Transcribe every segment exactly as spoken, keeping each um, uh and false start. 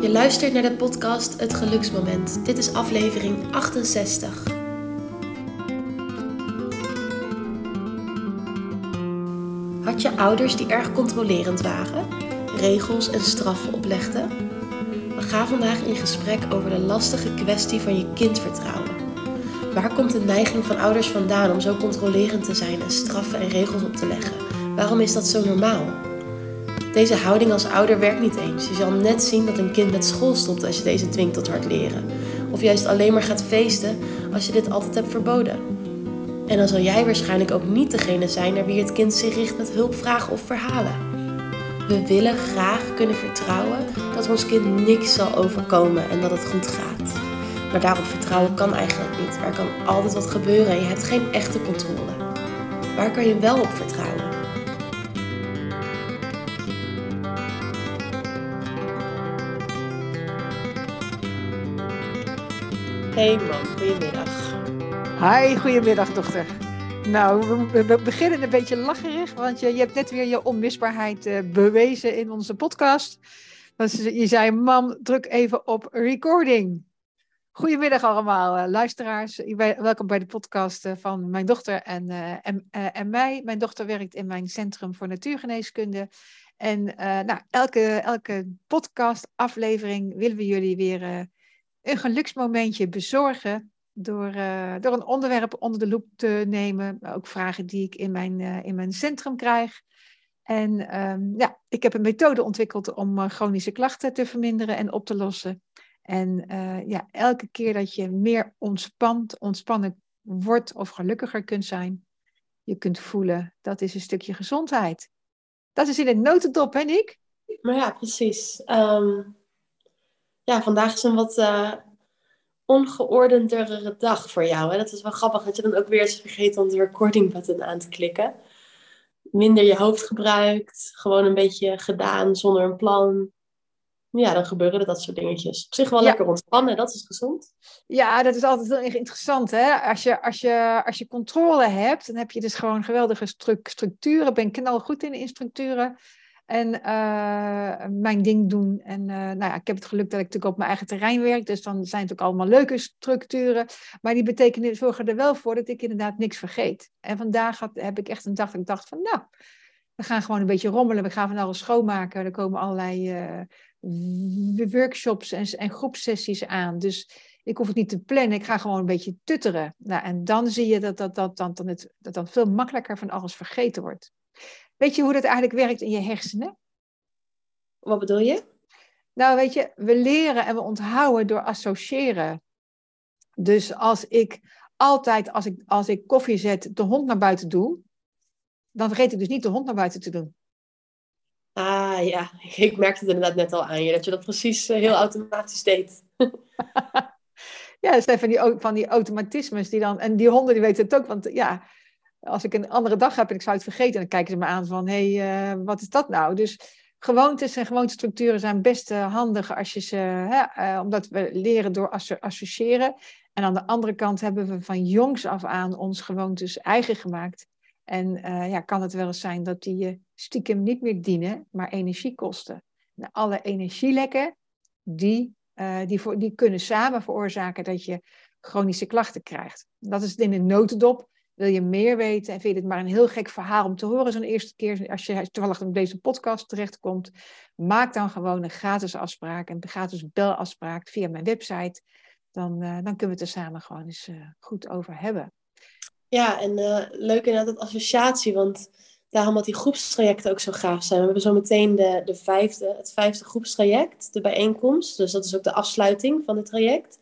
Je luistert naar de podcast Het Geluksmoment. Dit is aflevering achtenzestig. Had je ouders die erg controlerend waren, regels en straffen oplegden? We gaan vandaag in gesprek over de lastige kwestie van je kindvertrouwen. Waar komt de neiging van ouders vandaan om zo controlerend te zijn en straffen en regels op te leggen? Waarom is dat zo normaal? Deze houding als ouder werkt niet eens. Je zal net zien dat een kind met school stopt als je deze dwingt tot hard leren. Of juist alleen maar gaat feesten als je dit altijd hebt verboden. En dan zal jij waarschijnlijk ook niet degene zijn naar wie het kind zich richt met hulpvragen of verhalen. We willen graag kunnen vertrouwen dat ons kind niks zal overkomen en dat het goed gaat. Maar daarop vertrouwen kan eigenlijk niet. Er kan altijd wat gebeuren en je hebt geen echte controle. Waar kan je wel op vertrouwen? Hey mam, goedemiddag. Hi, goedemiddag dochter. Nou, we, we beginnen een beetje lacherig, want je, je hebt net weer je onmisbaarheid uh, bewezen in onze podcast. Want je zei, mam, druk even op recording. Goedemiddag allemaal, uh, luisteraars. Bij, welkom bij de podcast uh, van mijn dochter en, uh, en, uh, en mij. Mijn dochter werkt in mijn Centrum voor Natuurgeneeskunde. En uh, nou, elke, elke podcastaflevering willen we jullie weer uh, een geluksmomentje bezorgen. Door, uh, door een onderwerp onder de loep te nemen. Maar ook vragen die ik in mijn, uh, in mijn centrum krijg. En um, ja, ik heb een methode ontwikkeld om uh, chronische klachten te verminderen en op te lossen. En uh, ja, elke keer dat je meer ontspant, ontspannen wordt of gelukkiger kunt zijn. Je kunt voelen, dat is een stukje gezondheid. Dat is in het notendop, hè Nick? Maar ja, precies. Um, ja, vandaag is een wat... Uh... ongeordendere dag voor jou. Hè? Dat is wel grappig dat je dan ook weer eens vergeet om de recording button aan te klikken. Minder je hoofd gebruikt. Gewoon een beetje gedaan zonder een plan. Ja, dan gebeuren er dat soort dingetjes. Op zich wel ja. Lekker ontspannen, dat is gezond. Ja, dat is altijd heel interessant. Hè? Als je, als je, als je controle hebt, dan heb je dus gewoon geweldige stru- structuren. Ik ben knalgoed in, in structuren. En uh, mijn ding doen. En uh, nou ja, ik heb het geluk dat ik natuurlijk op mijn eigen terrein werk. Dus dan zijn het ook allemaal leuke structuren. Maar die betekenen, zorgen er wel voor dat ik inderdaad niks vergeet. En vandaag had, heb ik echt een dag dat ik dacht van nou, we gaan gewoon een beetje rommelen. We gaan van alles schoonmaken. Er komen allerlei uh, workshops en, en groepsessies aan. Dus ik hoef het niet te plannen. Ik ga gewoon een beetje tutteren. Nou, en dan zie je dat dat, dat, dat, dat, het, dat dan veel makkelijker van alles vergeten wordt. Weet je hoe dat eigenlijk werkt in je hersenen? Wat bedoel je? Nou, weet je, we leren en we onthouden door associëren. Dus als ik altijd, als ik, als ik koffie zet, de hond naar buiten doe, dan vergeet ik dus niet de hond naar buiten te doen. Ah ja, ik merkte het inderdaad net al aan je, dat je dat precies heel automatisch deed. Ja, dat zijn van die, van die automatismes die dan, en die honden die weten het ook, want ja... Als ik een andere dag heb en ik zou het vergeten, dan kijken ze me aan van, hé, hey, uh, wat is dat nou? Dus gewoontes en gewoontestructuren zijn best uh, handig als je ze, hè, uh, omdat we leren door asso- associëren. En aan de andere kant hebben we van jongs af aan ons gewoontes eigen gemaakt. En uh, ja, kan het wel eens zijn dat die je stiekem niet meer dienen, maar energie kosten. En alle energielekken, die, uh, die, voor, die kunnen samen veroorzaken dat je chronische klachten krijgt. Dat is het in de notendop. Wil je meer weten en vind je dit maar een heel gek verhaal om te horen zo'n eerste keer, als je toevallig op deze podcast terechtkomt, maak dan gewoon een gratis afspraak, een gratis belafspraak via mijn website. Dan, uh, dan kunnen we het er samen gewoon eens uh, goed over hebben. Ja, en uh, leuk inderdaad dat associatie, want daarom dat die groepstrajecten ook zo gaaf zijn. We hebben zo meteen de, de vijfde, het vijfde groepstraject, de bijeenkomst. Dus dat is ook de afsluiting van het traject.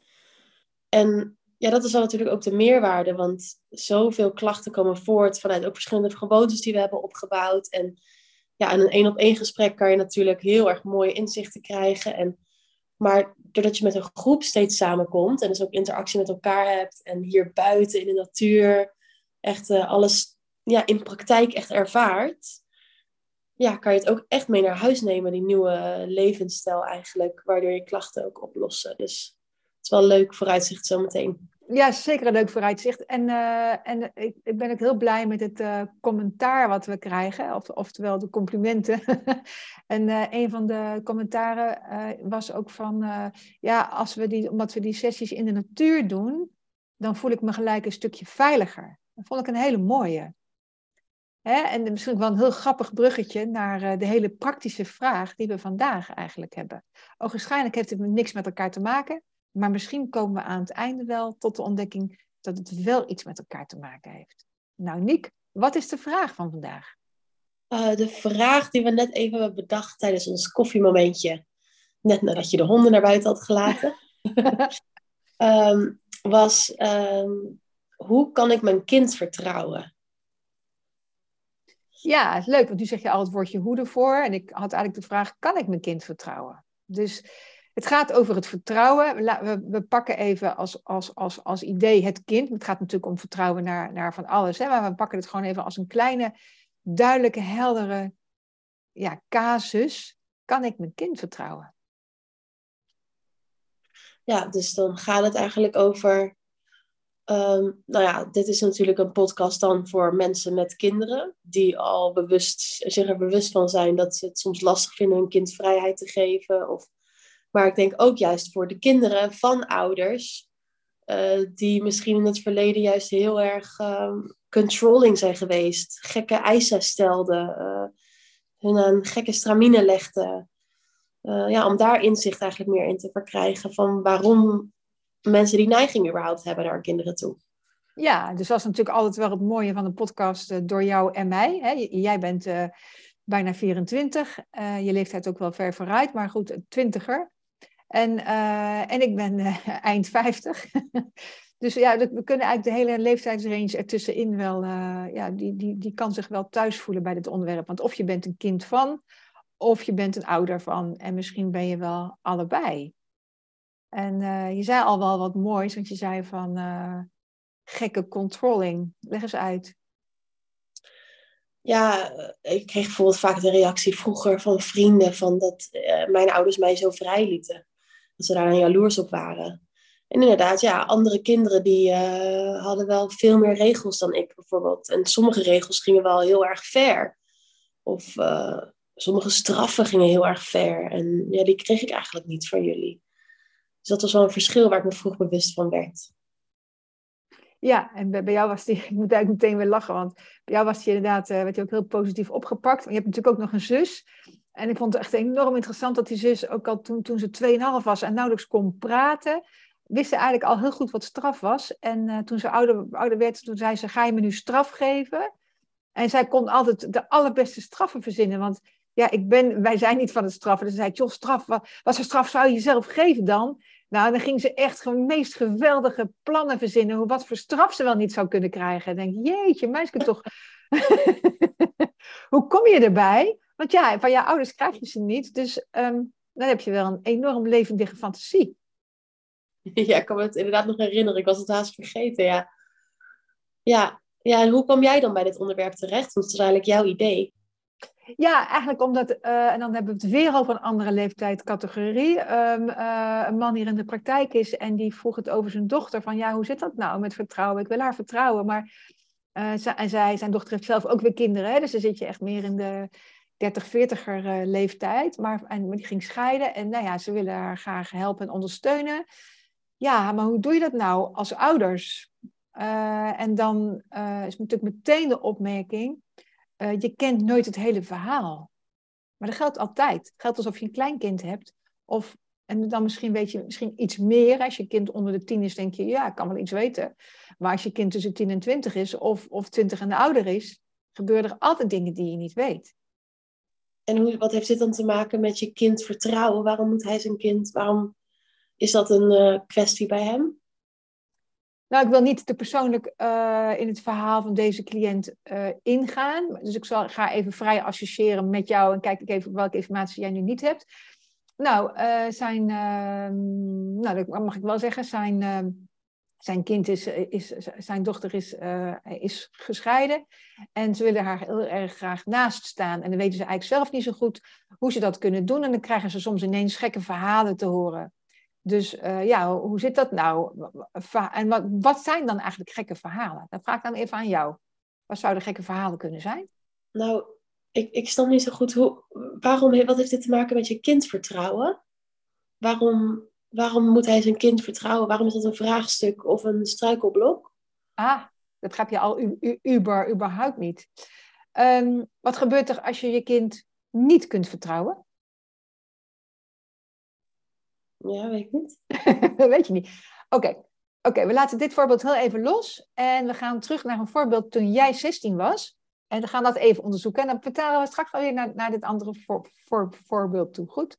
En... Ja, dat is dan natuurlijk ook de meerwaarde, want zoveel klachten komen voort vanuit ook verschillende gewoontes die we hebben opgebouwd. En ja, in een één-op-één gesprek kan je natuurlijk heel erg mooie inzichten krijgen. En, maar doordat je met een groep steeds samenkomt en dus ook interactie met elkaar hebt en hier buiten in de natuur echt uh, alles ja, in praktijk echt ervaart, ja, kan je het ook echt mee naar huis nemen, die nieuwe levensstijl eigenlijk, waardoor je klachten ook oplossen. Dus... Het is wel een leuk vooruitzicht zometeen. Ja, zeker een leuk vooruitzicht. En, uh, en ik, ik ben ook heel blij met het uh, commentaar wat we krijgen. Of, oftewel de complimenten. En uh, een van de commentaren uh, was ook van... Uh, ja, als we die, omdat we die sessies in de natuur doen... dan voel ik me gelijk een stukje veiliger. Dat vond ik een hele mooie. Hè? En misschien wel een heel grappig bruggetje... naar uh, de hele praktische vraag die we vandaag eigenlijk hebben. Ogenschijnlijk heeft het niks met elkaar te maken... Maar misschien komen we aan het einde wel tot de ontdekking dat het wel iets met elkaar te maken heeft. Nou, Niek, wat is de vraag van vandaag? Uh, de vraag die we net even hebben bedacht tijdens ons koffiemomentje, net nadat je de honden naar buiten had gelaten, um, was um, hoe kan ik mijn kind vertrouwen? Ja, leuk, want nu zeg je al het woordje hoe ervoor. En ik had eigenlijk de vraag, kan ik mijn kind vertrouwen? Dus... Het gaat over het vertrouwen. We, we pakken even als, als, als, als idee het kind. Het gaat natuurlijk om vertrouwen naar, naar van alles. Hè? Maar we pakken het gewoon even als een kleine, duidelijke, heldere ja, casus. Kan ik mijn kind vertrouwen? Ja, dus dan gaat het eigenlijk over... Um, nou ja, dit is natuurlijk een podcast dan voor mensen met kinderen. Die al bewust, zich er bewust van zijn dat ze het soms lastig vinden hun kind vrijheid te geven. Of... Maar ik denk ook juist voor de kinderen van ouders, uh, die misschien in het verleden juist heel erg uh, controlling zijn geweest. Gekke eisen stelden, uh, hun aan gekke stramine legden. Uh, ja, om daar inzicht eigenlijk meer in te verkrijgen van waarom mensen die neiging überhaupt hebben naar kinderen toe. Ja, dus dat is natuurlijk altijd wel het mooie van de podcast uh, door jou en mij. Hè? J- jij bent uh, bijna vierentwintig, uh, je leeftijd ook wel ver vooruit, maar goed, een twintiger. En, uh, en ik ben uh, eind vijftig. Dus ja, we kunnen eigenlijk de hele leeftijdsrange ertussenin wel... Uh, ja, die, die, die kan zich wel thuis voelen bij dit onderwerp. Want of je bent een kind van, of je bent een ouder van. En misschien ben je wel allebei. En uh, je zei al wel wat moois, want je zei van... Uh, gekke controlling. Leg eens uit. Ja, ik kreeg bijvoorbeeld vaak de reactie vroeger van vrienden... van dat uh, mijn ouders mij zo vrij lieten. Dat ze daar dan jaloers op waren. En inderdaad, ja, andere kinderen die uh, hadden wel veel meer regels dan ik bijvoorbeeld. En sommige regels gingen wel heel erg ver. Of uh, sommige straffen gingen heel erg ver. En ja, die kreeg ik eigenlijk niet van jullie. Dus dat was wel een verschil waar ik me vroeg bewust van werd. Ja, en bij jou was die, ik moet eigenlijk meteen weer lachen, want bij jou was die inderdaad, werd je ook heel positief opgepakt. En je hebt natuurlijk ook nog een zus. En ik vond het echt enorm interessant dat die zus ook al toen, toen ze twee en een half was en nauwelijks kon praten, wist ze eigenlijk al heel goed wat straf was. En uh, toen ze ouder, ouder werd, toen zei ze, ga je me nu straf geven? En zij kon altijd de allerbeste straffen verzinnen, want ja, ik ben, wij zijn niet van het straffen. Dus ze zei, joh, straf, wat, wat voor straf zou je jezelf geven dan? Nou, dan ging ze echt de meest geweldige plannen verzinnen. Hoe, wat voor straf ze wel niet zou kunnen krijgen. En denk, jeetje, meisje toch. Hoe kom je erbij? Want ja, van jouw ouders krijg je ze niet. Dus um, dan heb je wel een enorm levendige fantasie. Ja, ik kan me het inderdaad nog herinneren. Ik was het haast vergeten, ja. Ja, ja, en hoe kwam jij dan bij dit onderwerp terecht? Want het is eigenlijk jouw idee. Ja, eigenlijk omdat, uh, en dan hebben we het weer over een andere leeftijdscategorie. Um, uh, een man hier in de praktijk is en die vroeg het over zijn dochter. Van ja, hoe zit dat nou met vertrouwen? Ik wil haar vertrouwen. Maar uh, z- en zij, zijn dochter heeft zelf ook weer kinderen. Hè? Dus dan zit je echt meer in de dertig, veertiger uh, leeftijd. Maar, en, maar die ging scheiden. En nou ja, ze willen haar graag helpen en ondersteunen. Ja, maar hoe doe je dat nou als ouders? Uh, en dan uh, is natuurlijk meteen de opmerking... Uh, je kent nooit het hele verhaal. Maar dat geldt altijd. Het geldt alsof je een kleinkind hebt. Of, en dan misschien weet je misschien iets meer. Als je kind onder de tien is, denk je, ja, ik kan wel iets weten. Maar als je kind tussen tien en twintig is, of, of twintig en ouder is, gebeuren er altijd dingen die je niet weet. En hoe, wat heeft dit dan te maken met je kind vertrouwen? Waarom moet hij zijn kind, waarom is dat een uh, kwestie bij hem? Nou, ik wil niet te persoonlijk uh, in het verhaal van deze cliënt uh, ingaan. Dus ik zal, ga even vrij associëren met jou en kijk ik even welke informatie jij nu niet hebt. Nou, uh, zijn, uh, nou dat mag ik wel zeggen, zijn, uh, zijn kind is, is, zijn dochter is, uh, is gescheiden. En ze willen haar heel erg graag naast staan. En dan weten ze eigenlijk zelf niet zo goed hoe ze dat kunnen doen. En dan krijgen ze soms ineens gekke verhalen te horen. Dus uh, ja, hoe zit dat nou? En wat, wat zijn dan eigenlijk gekke verhalen? Dat vraag ik dan even aan jou. Wat zouden gekke verhalen kunnen zijn? Nou, ik, ik snap niet zo goed. Hoe, waarom, wat heeft dit te maken met je kindvertrouwen? Waarom, waarom moet hij zijn kind vertrouwen? Waarom is dat een vraagstuk of een struikelblok? Ah, dat heb je al u, u, uber, überhaupt niet. Um, wat gebeurt er als je je kind niet kunt vertrouwen? Ja, weet ik niet. Weet je niet. Oké, okay. okay, we laten dit voorbeeld heel even los. En we gaan terug naar een voorbeeld toen jij zestien was. En we gaan dat even onderzoeken. En dan vertalen we straks alweer naar, naar dit andere voor, voor, voorbeeld toe. Goed?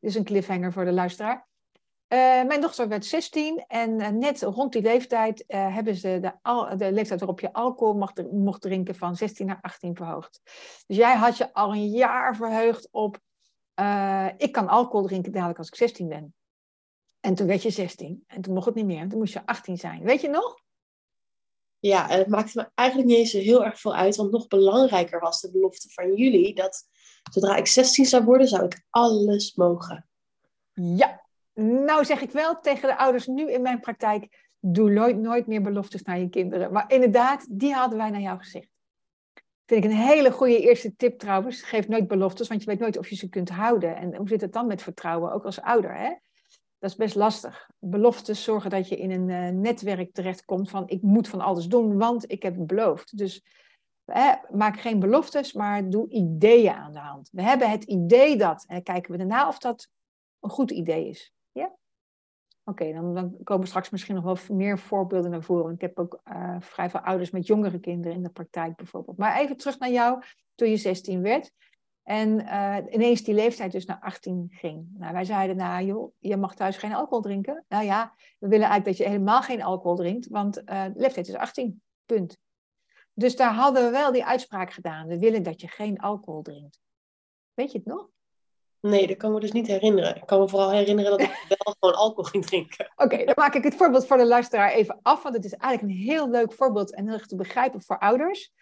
Dit is een cliffhanger voor de luisteraar. Uh, mijn dochter werd zestien. En uh, net rond die leeftijd uh, hebben ze de, al, de leeftijd waarop je alcohol mag, mocht drinken van zestien naar achttien verhoogd. Dus jij had je al een jaar verheugd op... Uh, ik kan alcohol drinken dadelijk als ik zestien ben. En toen werd je zestien. En toen mocht het niet meer. En toen moest je achttien zijn. Weet je nog? Ja, en het maakte me eigenlijk niet eens heel erg veel uit. Want nog belangrijker was de belofte van jullie. Dat zodra ik zestien zou worden, zou ik alles mogen. Ja. Nou zeg ik wel tegen de ouders nu in mijn praktijk. Doe nooit, nooit meer beloftes naar je kinderen. Maar inderdaad, die hadden wij naar jou gezegd. Vind ik een hele goede eerste tip trouwens. Geef nooit beloftes, want je weet nooit of je ze kunt houden. En hoe zit het dan met vertrouwen, ook als ouder, hè? Dat is best lastig. Beloftes zorgen dat je in een uh, netwerk terechtkomt van... ik moet van alles doen, want ik heb het beloofd. Dus hè, maak geen beloftes, maar doe ideeën aan de hand. We hebben het idee dat... en kijken we daarna of dat een goed idee is. Ja? Oké, okay, dan, dan komen straks misschien nog wel meer voorbeelden naar voren. Ik heb ook uh, vrij veel ouders met jongere kinderen in de praktijk bijvoorbeeld. Maar even terug naar jou, toen je zestien werd... En uh, ineens die leeftijd dus naar achttien ging. Nou, wij zeiden, nou joh, je mag thuis geen alcohol drinken. Nou ja, we willen eigenlijk dat je helemaal geen alcohol drinkt, want uh, de leeftijd is achttien, punt. Dus daar hadden we wel die uitspraak gedaan. We willen dat je geen alcohol drinkt. Weet je het nog? Nee, dat kan me dus niet herinneren. Ik kan me vooral herinneren dat ik wel gewoon alcohol ging drinken. Oké, okay, dan maak ik het voorbeeld voor de luisteraar even af, want het is eigenlijk een heel leuk voorbeeld en heel erg te begrijpen voor ouders.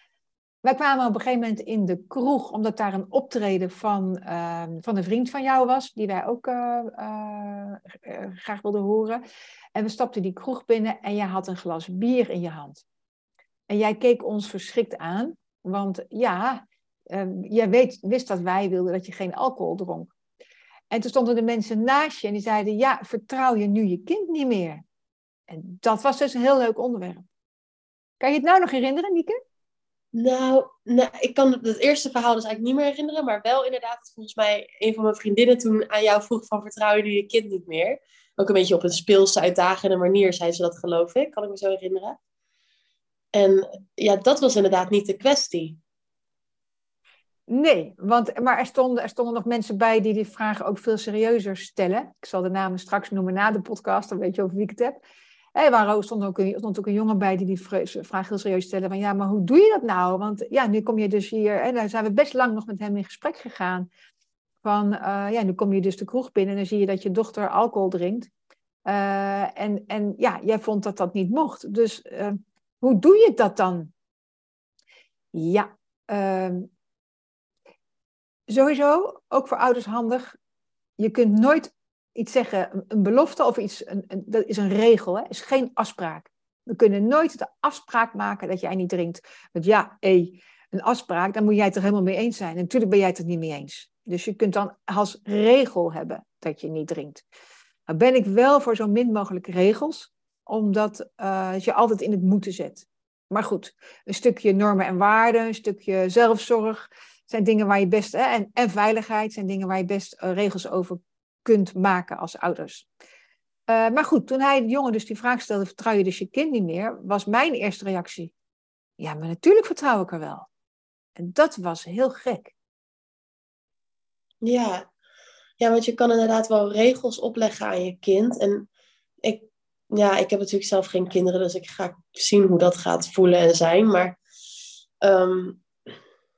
Wij kwamen op een gegeven moment in de kroeg, omdat daar een optreden van, uh, van een vriend van jou was, die wij ook uh, uh, graag wilden horen. En we stapten die kroeg binnen en jij had een glas bier in je hand. En jij keek ons verschrikt aan, want ja, uh, jij weet, wist dat wij wilden dat je geen alcohol dronk. En toen stonden de mensen naast je en die zeiden, ja, vertrouw je nu je kind niet meer? En dat was dus een heel leuk onderwerp. Kan je het nou nog herinneren, Nieke? Nou, nou, ik kan het eerste verhaal dus eigenlijk niet meer herinneren. Maar wel inderdaad dat volgens mij een van mijn vriendinnen toen aan jou vroeg van vertrouw je nu je kind niet meer. Ook een beetje op een speelse, uitdagende manier zei ze dat, geloof ik. Kan ik me zo herinneren. En ja, dat was inderdaad niet de kwestie. Nee, want, maar er stonden, er stonden nog mensen bij die die vragen ook veel serieuzer stellen. Ik zal de namen straks noemen na de podcast, dan weet je over wie ik het heb. Er stond ook, stond ook een jongen bij die die vraag heel serieus stelde van ja, maar hoe doe je dat nou? Want ja, nu kom je dus hier, en daar zijn we best lang nog met hem in gesprek gegaan. Van uh, ja, nu kom je dus de kroeg binnen en dan zie je dat je dochter alcohol drinkt. Uh, en, en ja, jij vond dat dat niet mocht. Dus uh, hoe doe je dat dan? Ja, uh, sowieso, ook voor ouders handig, je kunt nooit iets zeggen, een belofte of iets, een, een, dat is een regel, hè? Is geen afspraak. We kunnen nooit de afspraak maken dat jij niet drinkt. Want ja, hey, een afspraak, daar moet jij het er helemaal mee eens zijn. En natuurlijk ben jij het er niet mee eens. Dus je kunt dan als regel hebben dat je niet drinkt. Dan ben ik wel voor zo min mogelijk regels, omdat uh, je altijd in het moeten zet. Maar goed, een stukje normen en waarden, een stukje zelfzorg, zijn dingen waar je best, hè, en, en veiligheid zijn dingen waar je best uh, regels over kunt maken als ouders. Uh, maar goed, toen hij de jongen dus die vraag stelde, vertrouw je dus je kind niet meer, was mijn eerste reactie, ja, maar natuurlijk vertrouw ik er wel. En dat was heel gek. Ja, ja, want je kan inderdaad wel regels opleggen aan je kind. En ik, ja, ik heb natuurlijk zelf geen kinderen, dus ik ga zien hoe dat gaat voelen en zijn. Maar um,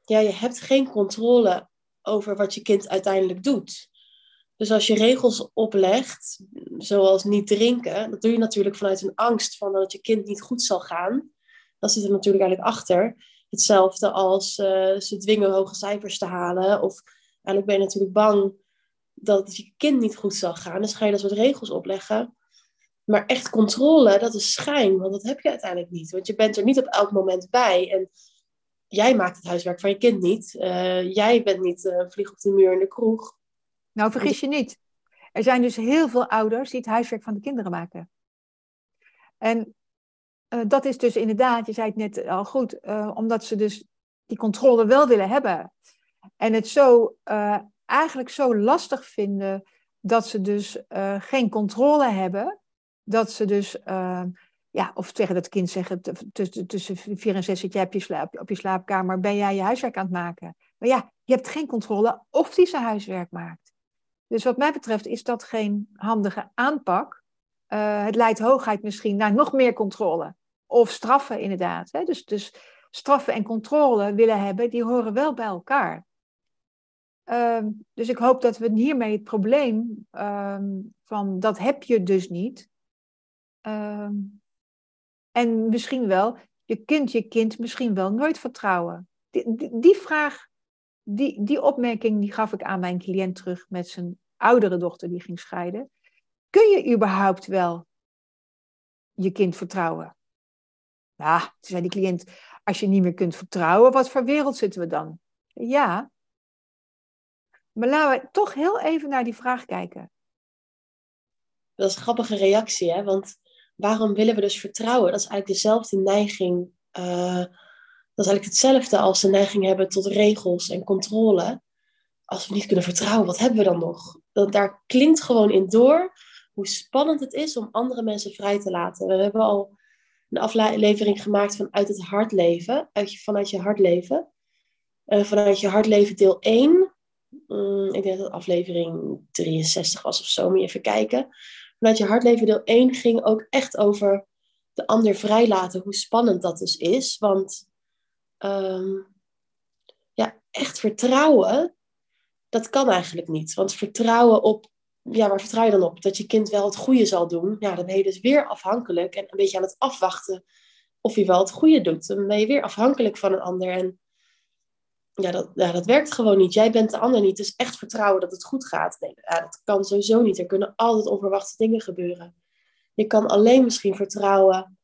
ja, je hebt geen controle over wat je kind uiteindelijk doet. Dus als je regels oplegt, zoals niet drinken, dat doe je natuurlijk vanuit een angst van dat je kind niet goed zal gaan. Dat zit er natuurlijk eigenlijk achter. Hetzelfde als uh, ze dwingen hoge cijfers te halen. Of eigenlijk ben je natuurlijk bang dat het je kind niet goed zal gaan. Dus ga je dat soort regels opleggen. Maar echt controle, dat is schijn. Want dat heb je uiteindelijk niet. Want je bent er niet op elk moment bij. En jij maakt het huiswerk van je kind niet. Uh, jij bent niet uh, vlieg op de muur in de kroeg. Nou, vergis je niet. Er zijn dus heel veel ouders die het huiswerk van de kinderen maken. En uh, dat is dus inderdaad, je zei het net al goed, uh, omdat ze dus die controle wel willen hebben. En het zo uh, eigenlijk zo lastig vinden dat ze dus uh, geen controle hebben. Dat ze dus, uh, ja, of tegen dat kind zeggen, tussen vier en zes zit jij op je, slaap, op je slaapkamer, ben jij je huiswerk aan het maken. Maar ja, je hebt geen controle of die zijn huiswerk maakt. Dus wat mij betreft is dat geen handige aanpak. Uh, het leidt hooguit misschien naar nog meer controle. Of straffen inderdaad. Hè? Dus, dus straffen en controle willen hebben, die horen wel bij elkaar. Uh, dus ik hoop dat we hiermee het probleem uh, van dat heb je dus niet. Uh, en misschien wel, je kunt je kind misschien wel nooit vertrouwen. Die, die, die vraag, die, die opmerking die gaf ik aan mijn cliënt terug met zijn oudere dochter die ging scheiden. Kun je überhaupt wel je kind vertrouwen? Nou, toen zei die cliënt, als je niet meer kunt vertrouwen, wat voor wereld zitten we dan? Ja, maar laten we toch heel even naar die vraag kijken. Dat is een grappige reactie, hè? Want waarom willen we dus vertrouwen? Dat is eigenlijk dezelfde neiging, uh, dat is eigenlijk hetzelfde als de neiging hebben tot regels en controle. Als we niet kunnen vertrouwen, wat hebben we dan nog? Dat, daar klinkt gewoon in door hoe spannend het is om andere mensen vrij te laten. We hebben al een aflevering gemaakt vanuit het hartleven, uit je, vanuit je hartleven. Uh, vanuit je hartleven deel één. Um, ik denk dat aflevering drieënzestig was of zo, moet je even kijken. Vanuit je hartleven deel één ging ook echt over de ander vrijlaten, hoe spannend dat dus is. Want um, ja, echt vertrouwen, dat kan eigenlijk niet. Want vertrouwen op, ja, waar vertrouw je dan op? Dat je kind wel het goede zal doen. Ja, dan ben je dus weer afhankelijk en een beetje aan het afwachten of hij wel het goede doet. Dan ben je weer afhankelijk van een ander en ja, dat, ja, dat werkt gewoon niet. Jij bent de ander niet, dus echt vertrouwen dat het goed gaat. Nee, ja, dat kan sowieso niet. Er kunnen altijd onverwachte dingen gebeuren. Je kan alleen misschien vertrouwen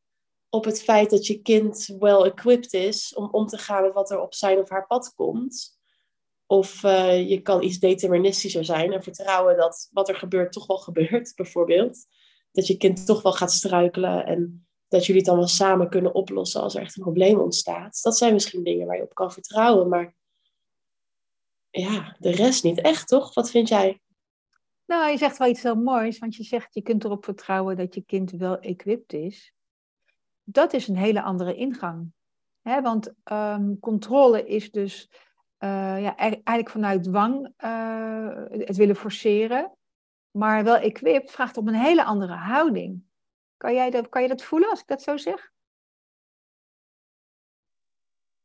op het feit dat je kind well-equipped is om om te gaan met wat er op zijn of haar pad komt. Of uh, je kan iets deterministischer zijn en vertrouwen dat wat er gebeurt toch wel gebeurt, bijvoorbeeld. Dat je kind toch wel gaat struikelen en dat jullie het dan wel samen kunnen oplossen als er echt een probleem ontstaat. Dat zijn misschien dingen waar je op kan vertrouwen, maar ja, de rest niet echt, toch? Wat vind jij? Nou, je zegt wel iets heel moois, want je zegt je kunt erop vertrouwen dat je kind wel equipped is. Dat is een hele andere ingang. Hè? Want um, controle is dus uh, ja, eigenlijk vanuit dwang uh, het willen forceren. Maar wel equipped vraagt om een hele andere houding. Kan jij dat, kan je dat voelen als ik dat zo zeg?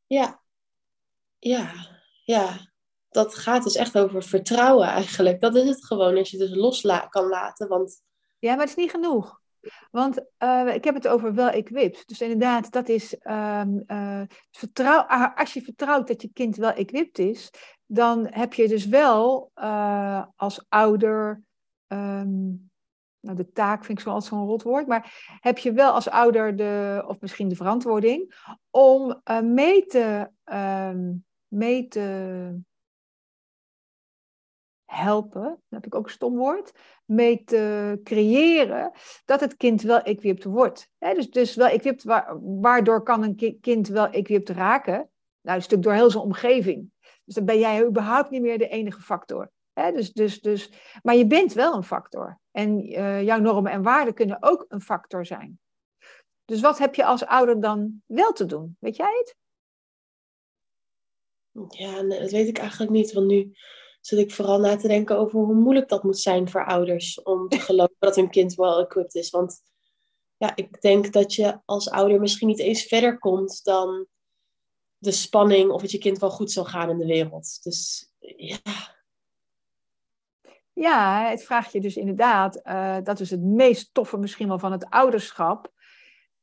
Ja. Ja, ja. Dat gaat dus echt over vertrouwen eigenlijk. Dat is het gewoon, als je het dus los la- kan laten. Want... Ja, maar het is niet genoeg. Want uh, ik heb het over wel equipped. Dus inderdaad, dat is... Uh, uh, vertrouw, uh, als je vertrouwt dat je kind wel equipped is... dan heb je dus wel uh, als ouder... Um, nou, de taak vind ik zo altijd zo'n rot woord. Maar heb je wel als ouder de... of misschien de verantwoording... om uh, mee te... Um, mee te... helpen, dat heb ik ook een stom woord, mee te creëren dat het kind wel equipped wordt. He, dus, dus wel equipped, waardoor kan een kind wel equipped raken? Nou, dat is natuurlijk door heel zijn omgeving. Dus dan ben jij überhaupt niet meer de enige factor. He, dus, dus, dus, maar je bent wel een factor. En uh, jouw normen en waarden kunnen ook een factor zijn. Dus wat heb je als ouder dan wel te doen? Weet jij het? Ja, nee, dat weet ik eigenlijk niet, want nu... zit ik vooral na te denken over hoe moeilijk dat moet zijn voor ouders om te geloven dat hun kind wel equipped is. Want ja, ik denk dat je als ouder misschien niet eens verder komt dan de spanning of het je kind wel goed zal gaan in de wereld. Dus ja. Ja, het vraagt je dus inderdaad, uh, dat is het meest toffe misschien wel van het ouderschap.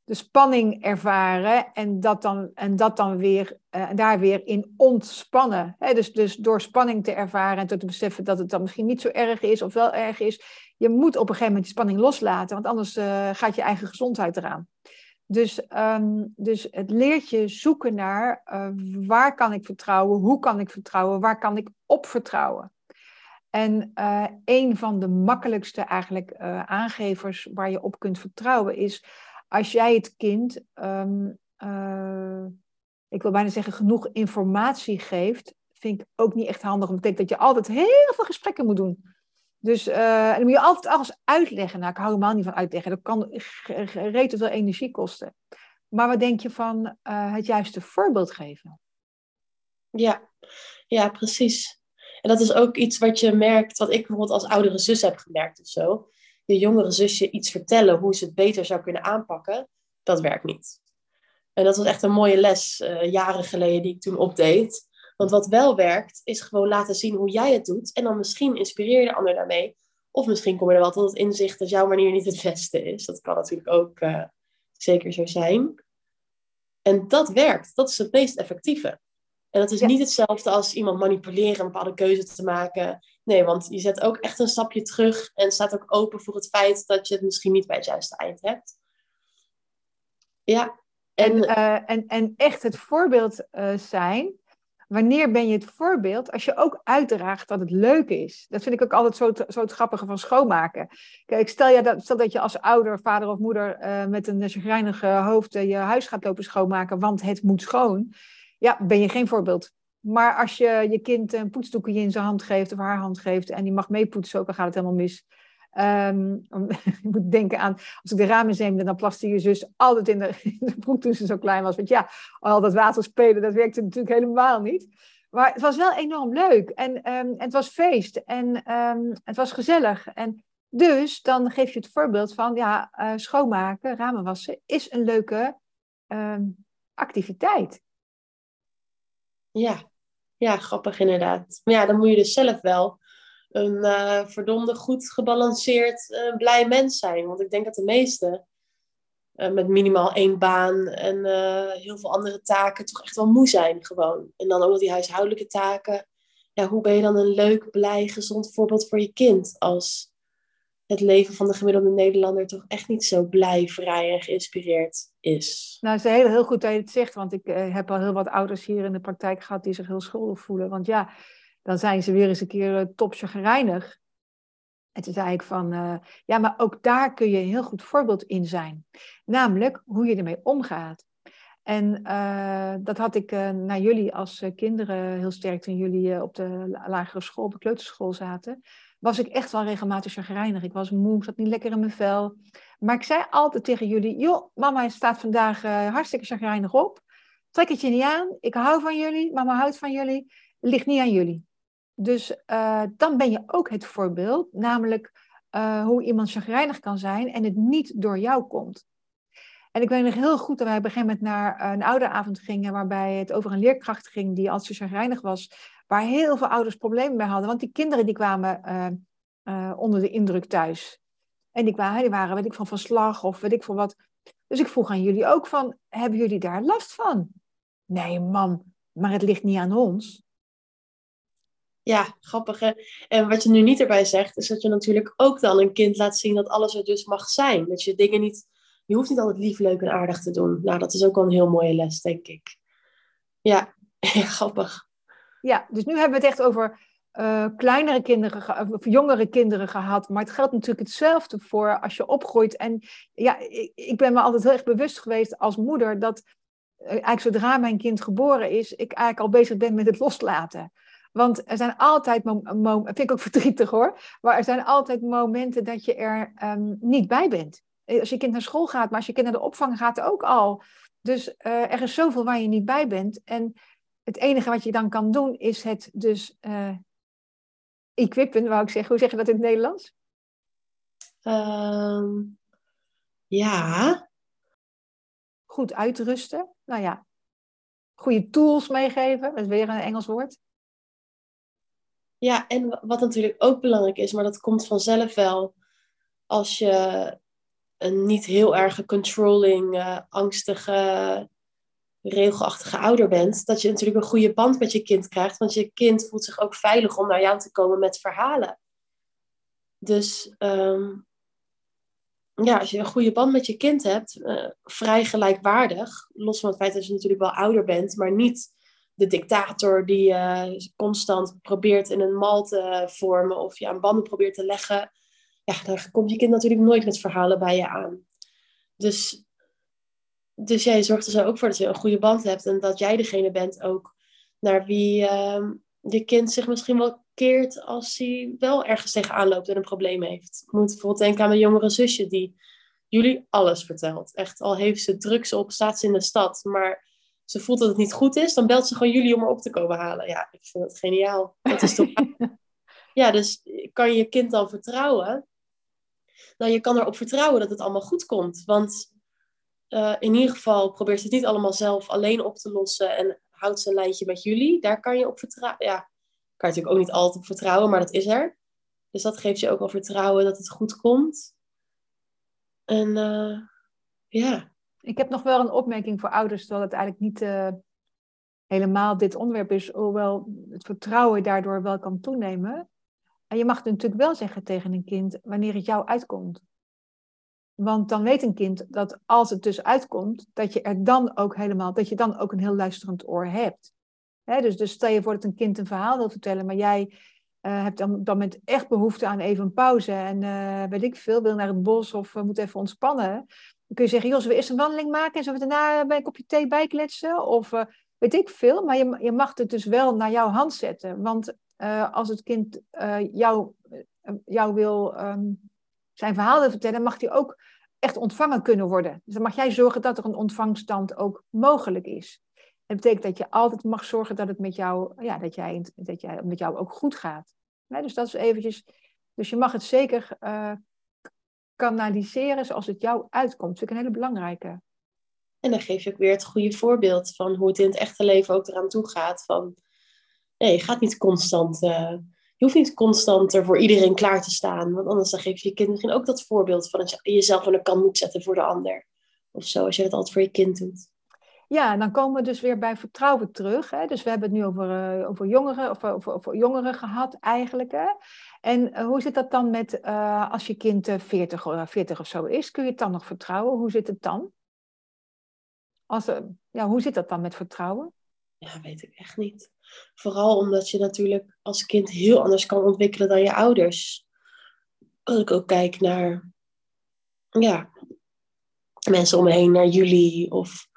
de spanning ervaren en, dat dan, en dat dan weer, uh, daar weer in ontspannen. He, dus, dus door spanning te ervaren en tot te beseffen dat het dan misschien niet zo erg is of wel erg is. Je moet op een gegeven moment die spanning loslaten, want anders uh, gaat je eigen gezondheid eraan. Dus, um, dus het leert je zoeken naar uh, waar kan ik vertrouwen, hoe kan ik vertrouwen, waar kan ik op vertrouwen. En uh, een van de makkelijkste eigenlijk uh, aangevers waar je op kunt vertrouwen is als jij het kind, um, uh, ik wil bijna zeggen, genoeg informatie geeft, vind ik ook niet echt handig. Dat betekent dat je altijd heel veel gesprekken moet doen. Dus uh, en dan moet je altijd alles uitleggen. Nou, ik hou helemaal niet van uitleggen. Dat kan redelijk veel energie kosten. Maar wat denk je van uh, het juiste voorbeeld geven? Ja, ja, precies. En dat is ook iets wat je merkt, wat ik bijvoorbeeld als oudere zus heb gemerkt of zo. Je jongere zusje iets vertellen hoe ze het beter zou kunnen aanpakken, dat werkt niet. En dat was echt een mooie les uh, jaren geleden die ik toen opdeed. Want wat wel werkt, is gewoon laten zien hoe jij het doet. En dan misschien inspireer je de ander daarmee. Of misschien kom je er wel tot het inzicht dat jouw manier niet het beste is. Dat kan natuurlijk ook uh, zeker zo zijn. En dat werkt. Dat is het meest effectieve. En dat is ja. niet hetzelfde als iemand manipuleren, een bepaalde keuze te maken. Nee, want je zet ook echt een stapje terug en staat ook open voor het feit dat je het misschien niet bij het juiste eind hebt. Ja. En, en, uh, en, en echt het voorbeeld uh, zijn. Wanneer ben je het voorbeeld? Als je ook uitdraagt dat het leuk is. Dat vind ik ook altijd zo, zo het grappige van schoonmaken. Kijk, stel, je dat, stel dat je als ouder, vader of moeder uh, met een chagrijnig hoofd uh, je huis gaat lopen schoonmaken, want het moet schoon. Ja, ben je geen voorbeeld. Maar als je je kind een poetsdoekje in zijn hand geeft of haar hand geeft en die mag meepoetsen, ook dan gaat het helemaal mis. Um, je moet denken aan, als ik de ramen zeemde, dan plaste je zus altijd in de, in de broek toen ze zo klein was. Want ja, al dat water spelen, dat werkte natuurlijk helemaal niet. Maar het was wel enorm leuk en, um, en het was feest en um, het was gezellig. En dus dan geef je het voorbeeld van, ja, uh, schoonmaken, ramen wassen is een leuke um, activiteit. Ja. ja, grappig inderdaad. Maar ja, dan moet je dus zelf wel een uh, verdomde goed gebalanceerd uh, blij mens zijn. Want ik denk dat de meesten uh, met minimaal één baan en uh, heel veel andere taken toch echt wel moe zijn gewoon. En dan ook nog die huishoudelijke taken. Ja, hoe ben je dan een leuk, blij, gezond voorbeeld voor je kind als het leven van de gemiddelde Nederlander toch echt niet zo blij, vrij en geïnspireerd is. Nou, het is heel, heel goed dat je het zegt, want ik eh, heb al heel wat ouders hier in de praktijk gehad die zich heel schuldig voelen. Want ja, dan zijn ze weer eens een keer uh, topchagrijnig. En toen zei ik van, uh, ja, maar ook daar kun je een heel goed voorbeeld in zijn. Namelijk hoe je ermee omgaat. En uh, dat had ik uh, naar jullie als uh, kinderen heel sterk toen jullie uh, op de lagere school, op de kleuterschool zaten. Was ik echt wel regelmatig chagrijnig. Ik was moe, zat niet lekker in mijn vel. Maar ik zei altijd tegen jullie, joh, mama staat vandaag uh, hartstikke chagrijnig op. Trek het je niet aan. Ik hou van jullie. Mama houdt van jullie. Het ligt niet aan jullie. Dus uh, dan ben je ook het voorbeeld. Namelijk uh, hoe iemand chagrijnig kan zijn en het niet door jou komt. En ik weet nog heel goed dat wij op een gegeven moment naar een ouderavond gingen, waarbij het over een leerkracht ging die als ze chagrijnig was, waar heel veel ouders problemen mee hadden. Want die kinderen die kwamen uh, uh, onder de indruk thuis. En die, kwamen, die waren, weet ik van, van slag of weet ik veel wat. Dus ik vroeg aan jullie ook van, hebben jullie daar last van? Nee, mam, maar het ligt niet aan ons. Ja, grappig hè. En wat je nu niet erbij zegt, is dat je natuurlijk ook dan een kind laat zien dat alles er dus mag zijn. Dat je dingen niet... Je hoeft niet altijd lief, leuk en aardig te doen. Nou, dat is ook wel een heel mooie les, denk ik. Ja, grappig. Ja, dus nu hebben we het echt over uh, kleinere kinderen, ge- of jongere kinderen gehad. Maar het geldt natuurlijk hetzelfde voor als je opgroeit. En ja, ik, ik ben me altijd heel erg bewust geweest als moeder dat uh, eigenlijk zodra mijn kind geboren is, ik eigenlijk al bezig ben met het loslaten. Want er zijn altijd, mom- mom- vind ik ook verdrietig hoor, maar er zijn altijd momenten dat je er um, niet bij bent. Als je kind naar school gaat, maar als je kind naar de opvang gaat ook al. Dus uh, er is zoveel waar je niet bij bent. En het enige wat je dan kan doen is het dus uh, equippen, wou ik zeggen. Hoe zeg je dat in het Nederlands? Um, ja. Goed uitrusten. Nou ja. Goede tools meegeven. Dat is weer een Engels woord. Ja, en wat natuurlijk ook belangrijk is, maar dat komt vanzelf wel als je... een niet heel erg controlling, uh, angstige, regelachtige ouder bent, dat je natuurlijk een goede band met je kind krijgt, want je kind voelt zich ook veilig om naar jou te komen met verhalen. Dus um, ja, als je een goede band met je kind hebt, uh, vrij gelijkwaardig, los van het feit dat je natuurlijk wel ouder bent, maar niet de dictator die uh, constant probeert in een mal te vormen of je aan banden probeert te leggen, ja, daar komt je kind natuurlijk nooit met verhalen bij je aan. Dus, dus jij zorgt er zo ook voor dat je een goede band hebt en dat jij degene bent ook naar wie uh, je kind zich misschien wel keert als hij wel ergens tegenaan loopt en een probleem heeft. Ik moet bijvoorbeeld denken aan mijn jongere zusje die jullie alles vertelt. Echt, al heeft ze drugs op, staat ze in de stad, maar ze voelt dat het niet goed is, dan belt ze gewoon jullie om er op te komen halen. Ja, ik vind dat geniaal. Dat is toch... Ja, dus kan je je kind dan vertrouwen? Nou, je kan erop vertrouwen dat het allemaal goed komt. Want uh, in ieder geval probeert ze het niet allemaal zelf alleen op te lossen en houdt ze een lijntje met jullie. Daar kan je op vertrouwen. Ja, kan je natuurlijk ook niet altijd op vertrouwen, maar dat is er. Dus dat geeft je ook wel vertrouwen dat het goed komt. En ja... Uh, yeah. Ik heb nog wel een opmerking voor ouders, terwijl het eigenlijk niet uh, helemaal dit onderwerp is, hoewel het vertrouwen daardoor wel kan toenemen. En je mag het natuurlijk wel zeggen tegen een kind wanneer het jou uitkomt. Want dan weet een kind dat als het dus uitkomt, dat je er dan ook helemaal, dat je dan ook een heel luisterend oor hebt. Hè, dus, dus stel je voor dat een kind een verhaal wil vertellen, maar jij uh, hebt dan, dan met echt behoefte aan even een pauze en uh, weet ik veel, wil naar het bos of uh, moet even ontspannen. Dan kun je zeggen, joh, zullen we eerst een wandeling maken en zullen we daarna bij een kopje thee bijkletsen? Of uh, weet ik veel, maar je, je mag het dus wel naar jouw hand zetten. Want uh, als het kind uh, jou, uh, jou wil um, zijn verhaal wil vertellen, mag die ook echt ontvangen kunnen worden. Dus dan mag jij zorgen dat er een ontvangstand ook mogelijk is. Dat betekent dat je altijd mag zorgen dat het met jou, ja, dat jij, dat jij, met jou ook goed gaat. Nee, dus dat is eventjes, dus je mag het zeker... Uh, kanaliseren zoals het jou uitkomt. Dat vind ik een hele belangrijke. En dan geef je ook weer het goede voorbeeld van hoe het in het echte leven ook eraan toe gaat. Van, nee, je gaat niet constant, uh, je hoeft niet constant er voor iedereen klaar te staan. Want anders dan geef je je kind misschien ook dat voorbeeld van dat je jezelf aan de kant moet zetten voor de ander. Of zo, als je dat altijd voor je kind doet. Ja, en dan komen we dus weer bij vertrouwen terug. Hè? Dus we hebben het nu over, uh, over, jongeren, of, over, over jongeren gehad eigenlijk. Hè? En uh, hoe zit dat dan met uh, als je kind veertig of zo is? Kun je het dan nog vertrouwen? Hoe zit het dan? Als, uh, ja, hoe zit dat dan met vertrouwen? Ja, weet ik echt niet. Vooral omdat je natuurlijk als kind heel anders kan ontwikkelen dan je ouders. Als ik ook kijk naar ja, mensen om me heen, naar jullie of...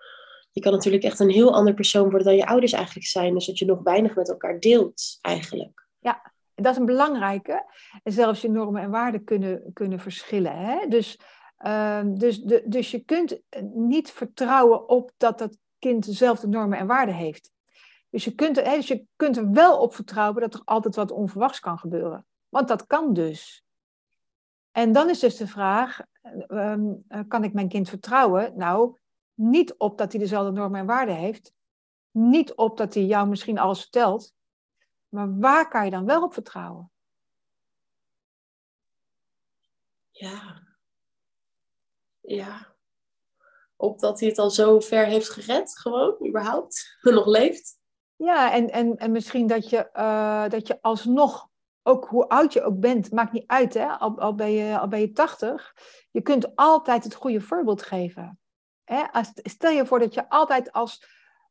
Je kan natuurlijk echt een heel ander persoon worden dan je ouders eigenlijk zijn. Dus dat je nog weinig met elkaar deelt eigenlijk. Ja, en dat is een belangrijke. En zelfs je normen en waarden kunnen, kunnen verschillen. Hè? Dus, uh, dus, de, dus je kunt niet vertrouwen op dat dat kind dezelfde normen en waarden heeft. Dus je kunt, hè, dus je kunt er wel op vertrouwen dat er altijd wat onverwachts kan gebeuren. Want dat kan dus. En dan is dus de vraag, uh, kan ik mijn kind vertrouwen? Nou... Niet op dat hij dezelfde normen en waarden heeft. Niet op dat hij jou misschien alles vertelt. Maar waar kan je dan wel op vertrouwen? Ja. Ja. Op dat hij het al zo ver heeft gered, gewoon, überhaupt. En nog leeft. Ja, en, en, en misschien dat je, uh, dat je alsnog... Ook hoe oud je ook bent, maakt niet uit, hè? Al, al ben je, al ben je tachtig. Je kunt altijd het goede voorbeeld geven. Stel je voor dat je altijd als,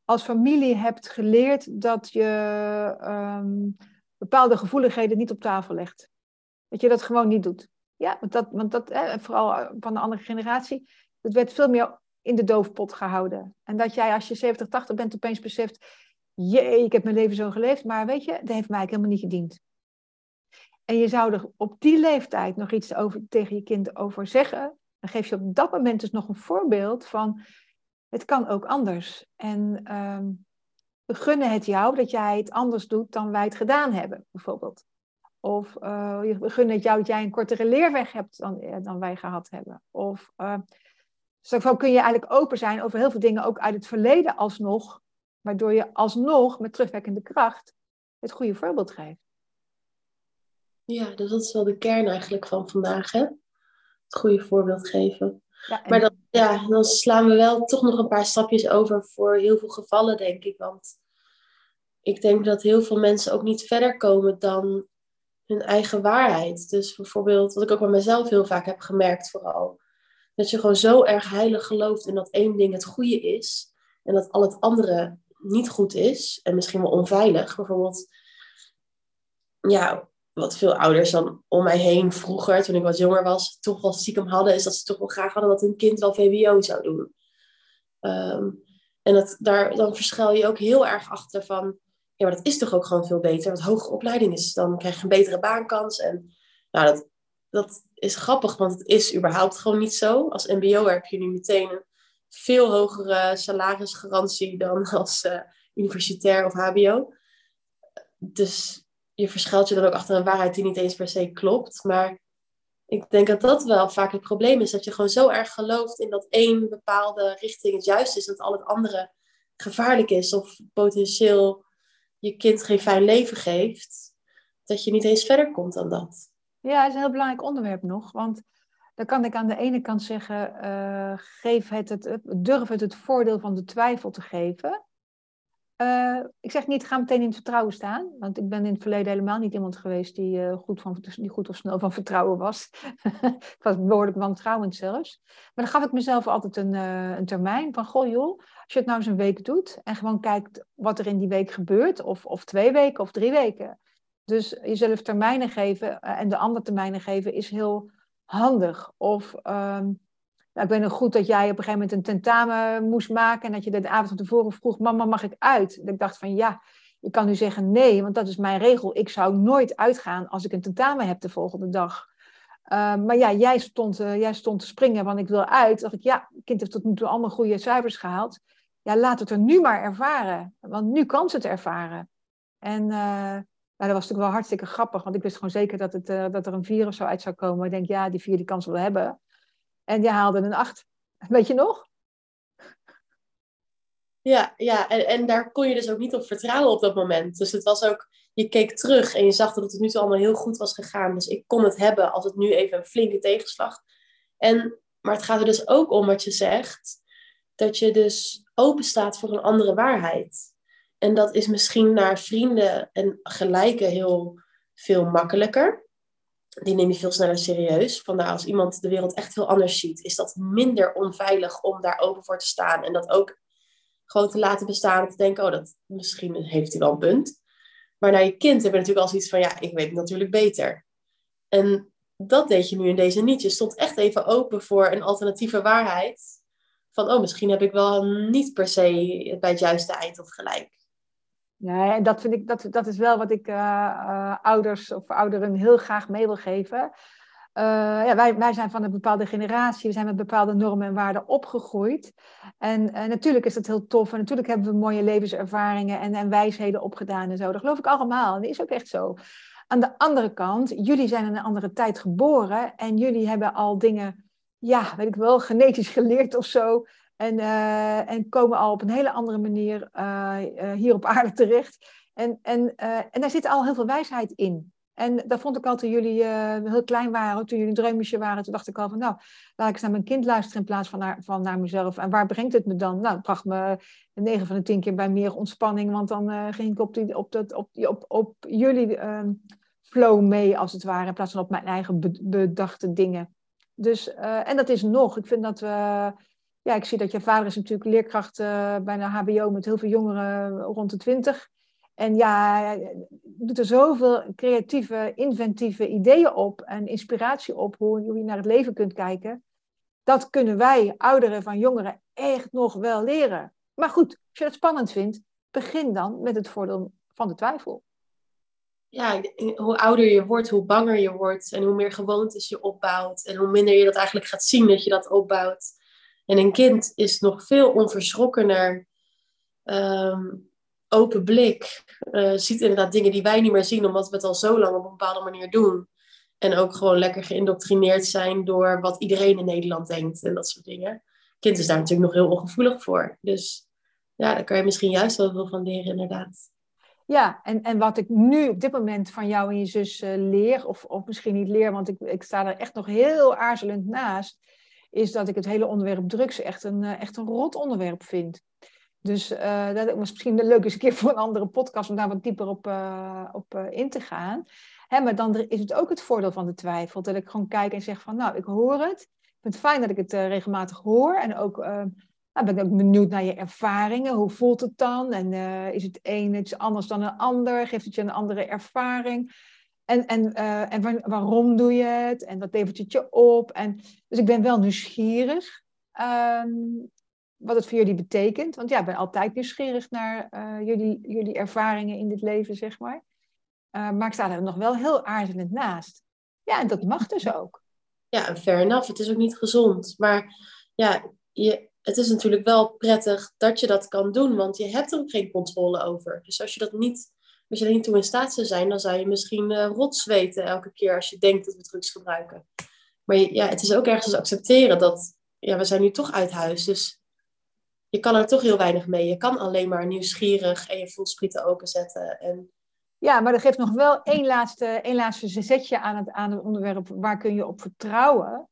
als familie hebt geleerd dat je um, bepaalde gevoeligheden niet op tafel legt. Dat je dat gewoon niet doet. Ja, want dat, want dat hè, vooral van de andere generatie, dat werd veel meer in de doofpot gehouden. En dat jij als je zeventig, tachtig bent opeens beseft, jee, ik heb mijn leven zo geleefd, maar weet je, dat heeft mij eigenlijk helemaal niet gediend. En je zou er op die leeftijd nog iets over, tegen je kind over zeggen. Dan geef je op dat moment dus nog een voorbeeld van, het kan ook anders. En uh, we gunnen het jou dat jij het anders doet dan wij het gedaan hebben, bijvoorbeeld. Of uh, we gunnen het jou dat jij een kortere leerweg hebt dan, uh, dan wij gehad hebben. Of uh, zo kun je eigenlijk open zijn over heel veel dingen, ook uit het verleden alsnog. Waardoor je alsnog met terugwerkende kracht het goede voorbeeld geeft. Ja, dus dat is wel de kern eigenlijk van vandaag, hè? het goede voorbeeld geven. Ja, en... Maar dan, ja, dan slaan we wel toch nog een paar stapjes over voor heel veel gevallen, denk ik. Want ik denk dat heel veel mensen ook niet verder komen dan hun eigen waarheid. Dus bijvoorbeeld, wat ik ook bij mezelf heel vaak heb gemerkt vooral. Dat je gewoon zo erg heilig gelooft in dat één ding het goede is. En dat al het andere niet goed is. En misschien wel onveilig. Bijvoorbeeld, ja, wat veel ouders dan om mij heen vroeger, toen ik wat jonger was, toch wel stiekem hadden, is dat ze toch wel graag hadden dat hun kind wel V W O zou doen. Um, en dat, daar, dan verschuil je ook heel erg achter van, ja, maar dat is toch ook gewoon veel beter, want hogere opleiding is, dan krijg je een betere baankans. En nou, dat, dat is grappig, want het is überhaupt gewoon niet zo. Als mbo'er heb je nu meteen een veel hogere salarisgarantie dan als uh, universitair of hbo. Dus je verschuilt je dan ook achter een waarheid die niet eens per se klopt. Maar ik denk dat dat wel vaak het probleem is. Dat je gewoon zo erg gelooft in dat één bepaalde richting het juist is. Dat al het andere gevaarlijk is. Of potentieel je kind geen fijn leven geeft. Dat je niet eens verder komt dan dat. Ja, dat is een heel belangrijk onderwerp nog. Want dan kan ik aan de ene kant zeggen, Uh, geef het het, durf het het voordeel van de twijfel te geven. Uh, ik zeg niet, ga meteen in het vertrouwen staan. Want ik ben in het verleden helemaal niet iemand geweest die, uh, goed, van, die goed of snel van vertrouwen was. Ik was behoorlijk wantrouwend zelfs. Maar dan gaf ik mezelf altijd een, uh, een termijn van, goh joh, als je het nou eens een week doet en gewoon kijkt wat er in die week gebeurt. Of, of twee weken of drie weken. Dus jezelf termijnen geven uh, en de ander termijnen geven is heel handig. Of... Um, Ik weet nog goed dat jij op een gegeven moment een tentamen moest maken en dat je de avond van tevoren vroeg, mama, mag ik uit? Dat ik dacht van ja, ik kan nu zeggen nee, want dat is mijn regel. Ik zou nooit uitgaan als ik een tentamen heb de volgende dag. Uh, maar ja, jij stond, uh, jij stond te springen, want ik wil uit. Dacht ik, ja, het kind heeft tot nu toe allemaal goede cijfers gehaald. Ja, laat het er nu maar ervaren, want nu kan ze het ervaren. En uh, nou, dat was natuurlijk wel hartstikke grappig, want ik wist gewoon zeker dat, het, uh, dat er een vier of zo uit zou komen. Ik denk, ja, die vier die kans wil hebben. En die haalde een acht. Weet je nog? Ja, ja. En, en daar kon je dus ook niet op vertrouwen op dat moment. Dus het was ook, je keek terug en je zag dat het tot nu toe allemaal heel goed was gegaan. Dus ik kon het hebben als het nu even een flinke tegenslag. En, maar het gaat er dus ook om wat je zegt. Dat je dus open staat voor een andere waarheid. En dat is misschien naar vrienden en gelijken heel veel makkelijker. Die neem je veel sneller serieus. Vandaar als iemand de wereld echt heel anders ziet, is dat minder onveilig om daar open voor te staan. En dat ook gewoon te laten bestaan. En te denken, oh, dat, misschien heeft hij wel een punt. Maar naar je kind heb je natuurlijk al zoiets van, ja, ik weet het natuurlijk beter. En dat deed je nu in deze niet. Je stond echt even open voor een alternatieve waarheid. Van, oh, misschien heb ik wel niet per se bij het juiste eind of gelijk. Nee, en dat vind ik, dat, dat is wel wat ik uh, uh, ouders of ouderen heel graag mee wil geven. Uh, ja, wij, wij zijn van een bepaalde generatie, we zijn met bepaalde normen en waarden opgegroeid. En uh, natuurlijk is dat heel tof en natuurlijk hebben we mooie levenservaringen en, en wijsheden opgedaan en zo. Dat geloof ik allemaal en dat is ook echt zo. Aan de andere kant, jullie zijn in een andere tijd geboren en jullie hebben al dingen, ja, weet ik wel, genetisch geleerd of zo. En, uh, en komen al op een hele andere manier uh, uh, hier op aarde terecht. En, en, uh, en daar zit al heel veel wijsheid in. En dat vond ik al toen jullie uh, heel klein waren, toen jullie een dreumisje waren. Toen dacht ik al van nou, laat ik eens naar mijn kind luisteren in plaats van naar, van naar mezelf. En waar brengt het me dan? Nou, het bracht me negen van de tien keer bij meer ontspanning. Want dan uh, ging ik op, die, op, dat, op, die, op, op jullie uh, flow mee als het ware. In plaats van op mijn eigen bedachte dingen. Dus, uh, en dat is nog. Ik vind dat we... Uh, Ja, ik zie dat je vader is natuurlijk leerkracht uh, bij een hbo met heel veel jongeren rond de twintig. En ja, hij doet er zoveel creatieve, inventieve ideeën op en inspiratie op hoe, hoe je naar het leven kunt kijken. Dat kunnen wij, ouderen van jongeren, echt nog wel leren. Maar goed, als je dat spannend vindt, begin dan met het voordeel van de twijfel. Ja, hoe ouder je wordt, hoe banger je wordt en hoe meer gewoontes je opbouwt. En hoe minder je dat eigenlijk gaat zien dat je dat opbouwt. En een kind is nog veel onverschrokkener, um, open blik, uh, ziet inderdaad dingen die wij niet meer zien, omdat we het al zo lang op een bepaalde manier doen. En ook gewoon lekker geïndoctrineerd zijn door wat iedereen in Nederland denkt en dat soort dingen. Een kind is daar natuurlijk nog heel ongevoelig voor. Dus ja, daar kan je misschien juist wel veel van leren, inderdaad. Ja, en, en wat ik nu op dit moment van jou en je zus uh, leer, of, of misschien niet leer, want ik, ik sta er echt nog heel aarzelend naast, is dat ik het hele onderwerp drugs echt een, uh, echt een rot onderwerp vind. Dus uh, dat was misschien leuk eens een keer voor een andere podcast om daar wat dieper op, uh, op uh, in te gaan. Hè, maar dan is het ook het voordeel van de twijfel, dat ik gewoon kijk en zeg van nou, ik hoor het. Ik vind het fijn dat ik het uh, regelmatig hoor en ook... Uh, Nou, ben ik ook benieuwd naar je ervaringen. Hoe voelt het dan? En uh, is het een iets anders dan een ander? Geeft het je een andere ervaring? En, en, uh, en waar, waarom doe je het? En wat levert het je op? En, dus ik ben wel nieuwsgierig um, wat het voor jullie betekent. Want ja, ik ben altijd nieuwsgierig naar uh, jullie, jullie ervaringen in dit leven, zeg maar. Uh, maar ik sta er nog wel heel aarzelend naast. Ja, en dat mag dus ook. Ja, fair enough. Het is ook niet gezond. Maar ja, je... Het is natuurlijk wel prettig dat je dat kan doen, want je hebt er ook geen controle over. Dus als je, dat niet, als je er niet toe in staat zou zijn, dan zou je misschien uh, rot zweten elke keer als je denkt dat we drugs gebruiken. Maar je, ja, het is ook ergens accepteren dat ja, we zijn nu toch uit huis. Dus je kan er toch heel weinig mee. Je kan alleen maar nieuwsgierig en je voelsprieten openzetten. En... Ja, maar dat geeft nog wel één laatste, één laatste zetje aan het, aan het onderwerp. Waar kun je op vertrouwen?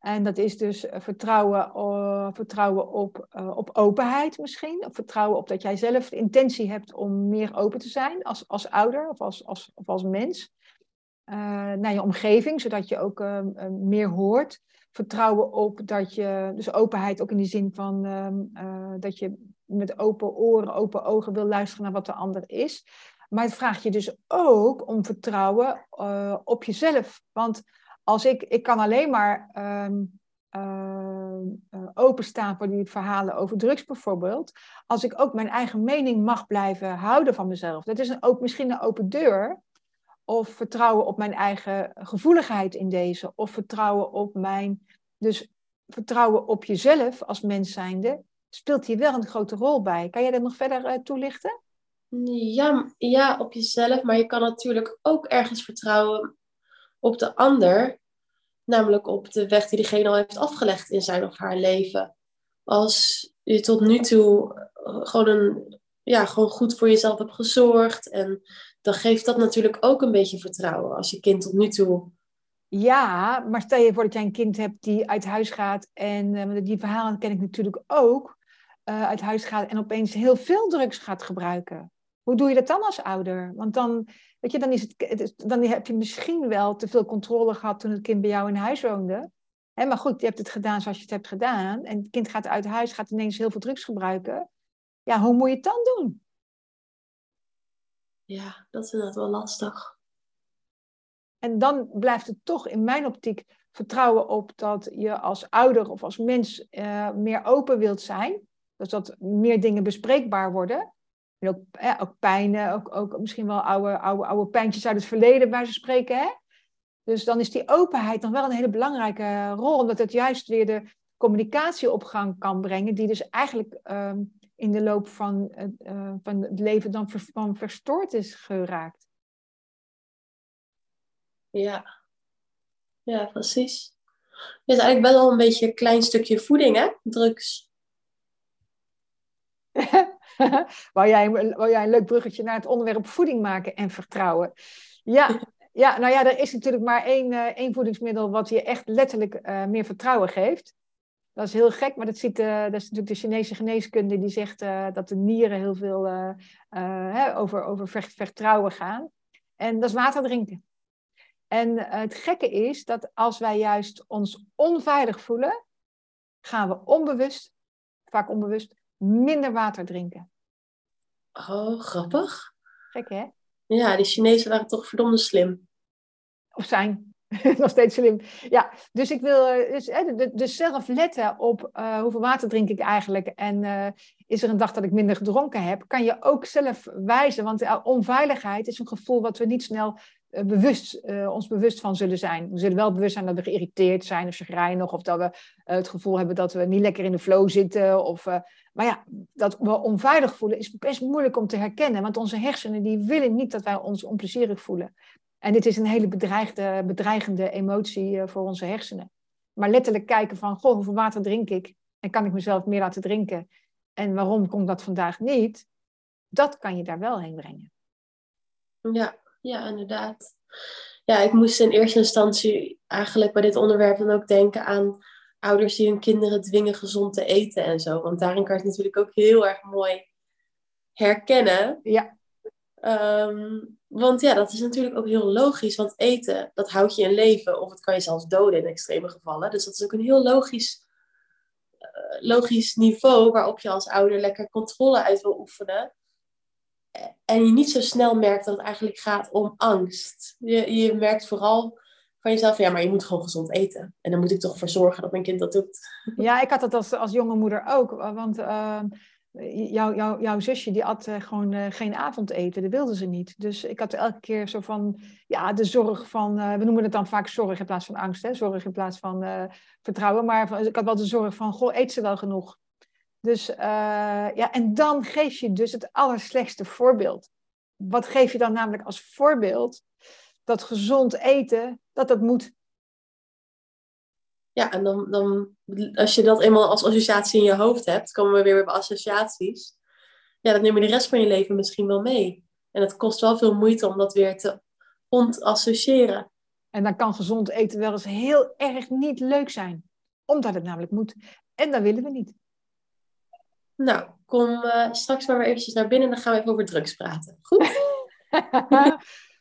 En dat is dus vertrouwen, uh, vertrouwen op, uh, op openheid misschien. Of vertrouwen op dat jij zelf de intentie hebt om meer open te zijn als, als ouder of als, als, of als mens. Uh, naar je omgeving, zodat je ook uh, uh, meer hoort. Vertrouwen op dat je, dus openheid ook in die zin van uh, uh, dat je met open oren, open ogen wil luisteren naar wat de ander is. Maar het vraagt je dus ook om vertrouwen uh, op jezelf. Want... Als ik, ik kan alleen maar um, uh, openstaan voor die verhalen over drugs bijvoorbeeld. Als ik ook mijn eigen mening mag blijven houden van mezelf. Dat is een, ook misschien een open deur. Of vertrouwen op mijn eigen gevoeligheid in deze. Of vertrouwen op mijn... Dus vertrouwen op jezelf als mens zijnde speelt hier wel een grote rol bij. Kan jij dat nog verder uh, toelichten? Ja, ja, op jezelf. Maar je kan natuurlijk ook ergens vertrouwen op de ander. Namelijk op de weg die diegene al heeft afgelegd in zijn of haar leven. Als je tot nu toe gewoon, een, ja, gewoon goed voor jezelf hebt gezorgd. En dan geeft dat natuurlijk ook een beetje vertrouwen. Als je kind tot nu toe... Ja, maar stel je voor dat jij een kind hebt die uit huis gaat. En uh, die verhalen ken ik natuurlijk ook. Uh, uit huis gaat en opeens heel veel drugs gaat gebruiken. Hoe doe je dat dan als ouder? Want dan, weet je, dan, is het, dan heb je misschien wel te veel controle gehad toen het kind bij jou in huis woonde. Hè, maar goed, je hebt het gedaan zoals je het hebt gedaan. En het kind gaat uit huis, gaat ineens heel veel drugs gebruiken. Ja, hoe moet je het dan doen? Ja, dat is inderdaad wel lastig. En dan blijft het toch in mijn optiek vertrouwen op dat je als ouder of als mens uh, meer open wilt zijn. Dus dat meer dingen bespreekbaar worden. En ook, eh, ook pijnen, ook, ook misschien wel oude, oude, oude pijntjes uit het verleden waar ze spreken. Hè? Dus dan is die openheid nog wel een hele belangrijke rol. Omdat het juist weer de communicatie op gang kan brengen. Die dus eigenlijk um, in de loop van, uh, van het leven dan ver, van verstoord is geraakt. Ja, ja precies. Het is eigenlijk wel al een beetje een klein stukje voeding, hè? Drugs. Wou jij, wou jij een leuk bruggetje naar het onderwerp voeding maken en vertrouwen? Ja, ja nou ja, er is natuurlijk maar één, uh, één voedingsmiddel wat je echt letterlijk uh, meer vertrouwen geeft. Dat is heel gek, maar dat, ziet, uh, dat is natuurlijk de Chinese geneeskunde die zegt uh, dat de nieren heel veel uh, uh, hè, over, over vertrouwen gaan. En dat is water drinken. En uh, het gekke is dat als wij juist ons onveilig voelen, gaan we onbewust, vaak onbewust, minder water drinken. Oh, grappig. Gek, hè? Ja, die Chinezen waren toch verdomde slim. Of zijn. Nog steeds slim. Ja, dus ik wil... Dus, dus zelf letten op uh, hoeveel water drink ik eigenlijk. En uh, is er een dag dat ik minder gedronken heb, kan je ook zelf wijzen. Want onveiligheid is een gevoel wat we niet snel uh, bewust, uh, ons bewust van zullen zijn. We zullen wel bewust zijn dat we geïrriteerd zijn of chagrijnig. Of dat we uh, het gevoel hebben dat we niet lekker in de flow zitten. Of... Uh, Maar ja, dat we onveilig voelen is best moeilijk om te herkennen. Want onze hersenen die willen niet dat wij ons onplezierig voelen. En dit is een hele bedreigde, bedreigende emotie voor onze hersenen. Maar letterlijk kijken van, goh, hoeveel water drink ik? En kan ik mezelf meer laten drinken? En waarom komt dat vandaag niet? Dat kan je daar wel heen brengen. Ja, ja, inderdaad. Ja, ik moest in eerste instantie eigenlijk bij dit onderwerp dan ook denken aan ouders die hun kinderen dwingen gezond te eten en zo. Want daarin kan je het natuurlijk ook heel erg mooi herkennen. Ja. Um, want ja, dat is natuurlijk ook heel logisch. Want eten, dat houdt je in leven. Of het kan je zelfs doden in extreme gevallen. Dus dat is ook een heel logisch, uh, logisch niveau waarop je als ouder lekker controle uit wil oefenen. En je niet zo snel merkt dat het eigenlijk gaat om angst. Je, je merkt vooral van jezelf, ja, maar je moet gewoon gezond eten. En dan moet ik toch voor zorgen dat mijn kind dat doet. Ja, ik had dat als, als jonge moeder ook. Want uh, jou, jou, jouw zusje, die at uh, gewoon uh, geen avondeten. Dat wilde ze niet. Dus ik had elke keer zo van, ja, de zorg van... Uh, we noemen het dan vaak zorg in plaats van angst. Hè? Zorg in plaats van uh, vertrouwen. Maar van, ik had wel de zorg van, goh, eet ze wel genoeg? Dus uh, ja, en dan geef je dus het allerslechtste voorbeeld. Wat geef je dan namelijk als voorbeeld? Dat gezond eten, dat dat moet. Ja, en dan, dan als je dat eenmaal als associatie in je hoofd hebt, komen we weer bij associaties. Ja, dan neem je de rest van je leven misschien wel mee. En het kost wel veel moeite om dat weer te ontassociëren. En dan kan gezond eten wel eens heel erg niet leuk zijn. Omdat het namelijk moet. En dat willen we niet. Nou, kom uh, straks maar weer eventjes naar binnen en dan gaan we even over drugs praten. Goed?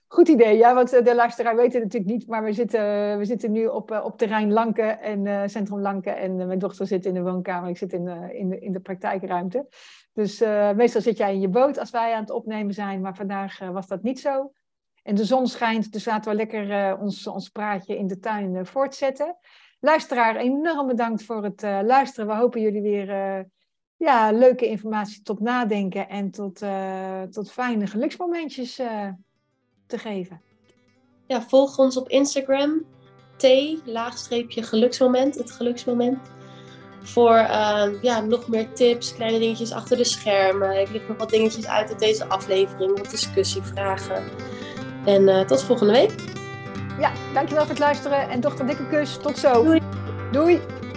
Goed idee, ja, want de luisteraar weet het natuurlijk niet, maar we zitten, we zitten nu op, op terrein Lanken en uh, Centrum Lanken en uh, mijn dochter zit in de woonkamer, ik zit in, uh, in, de, in de praktijkruimte. Dus uh, meestal zit jij in je boot als wij aan het opnemen zijn, maar vandaag uh, was dat niet zo. En de zon schijnt, dus laten we lekker uh, ons, ons praatje in de tuin uh, voortzetten. Luisteraar, enorm bedankt voor het uh, luisteren. We hopen jullie weer... Uh, Ja, leuke informatie tot nadenken en tot, uh, tot fijne geluksmomentjes uh, te geven. Ja, volg ons op Instagram, t-geluksmoment, het geluksmoment. Voor uh, ja, nog meer tips, kleine dingetjes achter de schermen. Ik leg nog wat dingetjes uit uit deze aflevering, wat discussievragen. En uh, tot volgende week. Ja, dankjewel voor het luisteren en dochter dikke kus. Tot zo. Doei. Doei.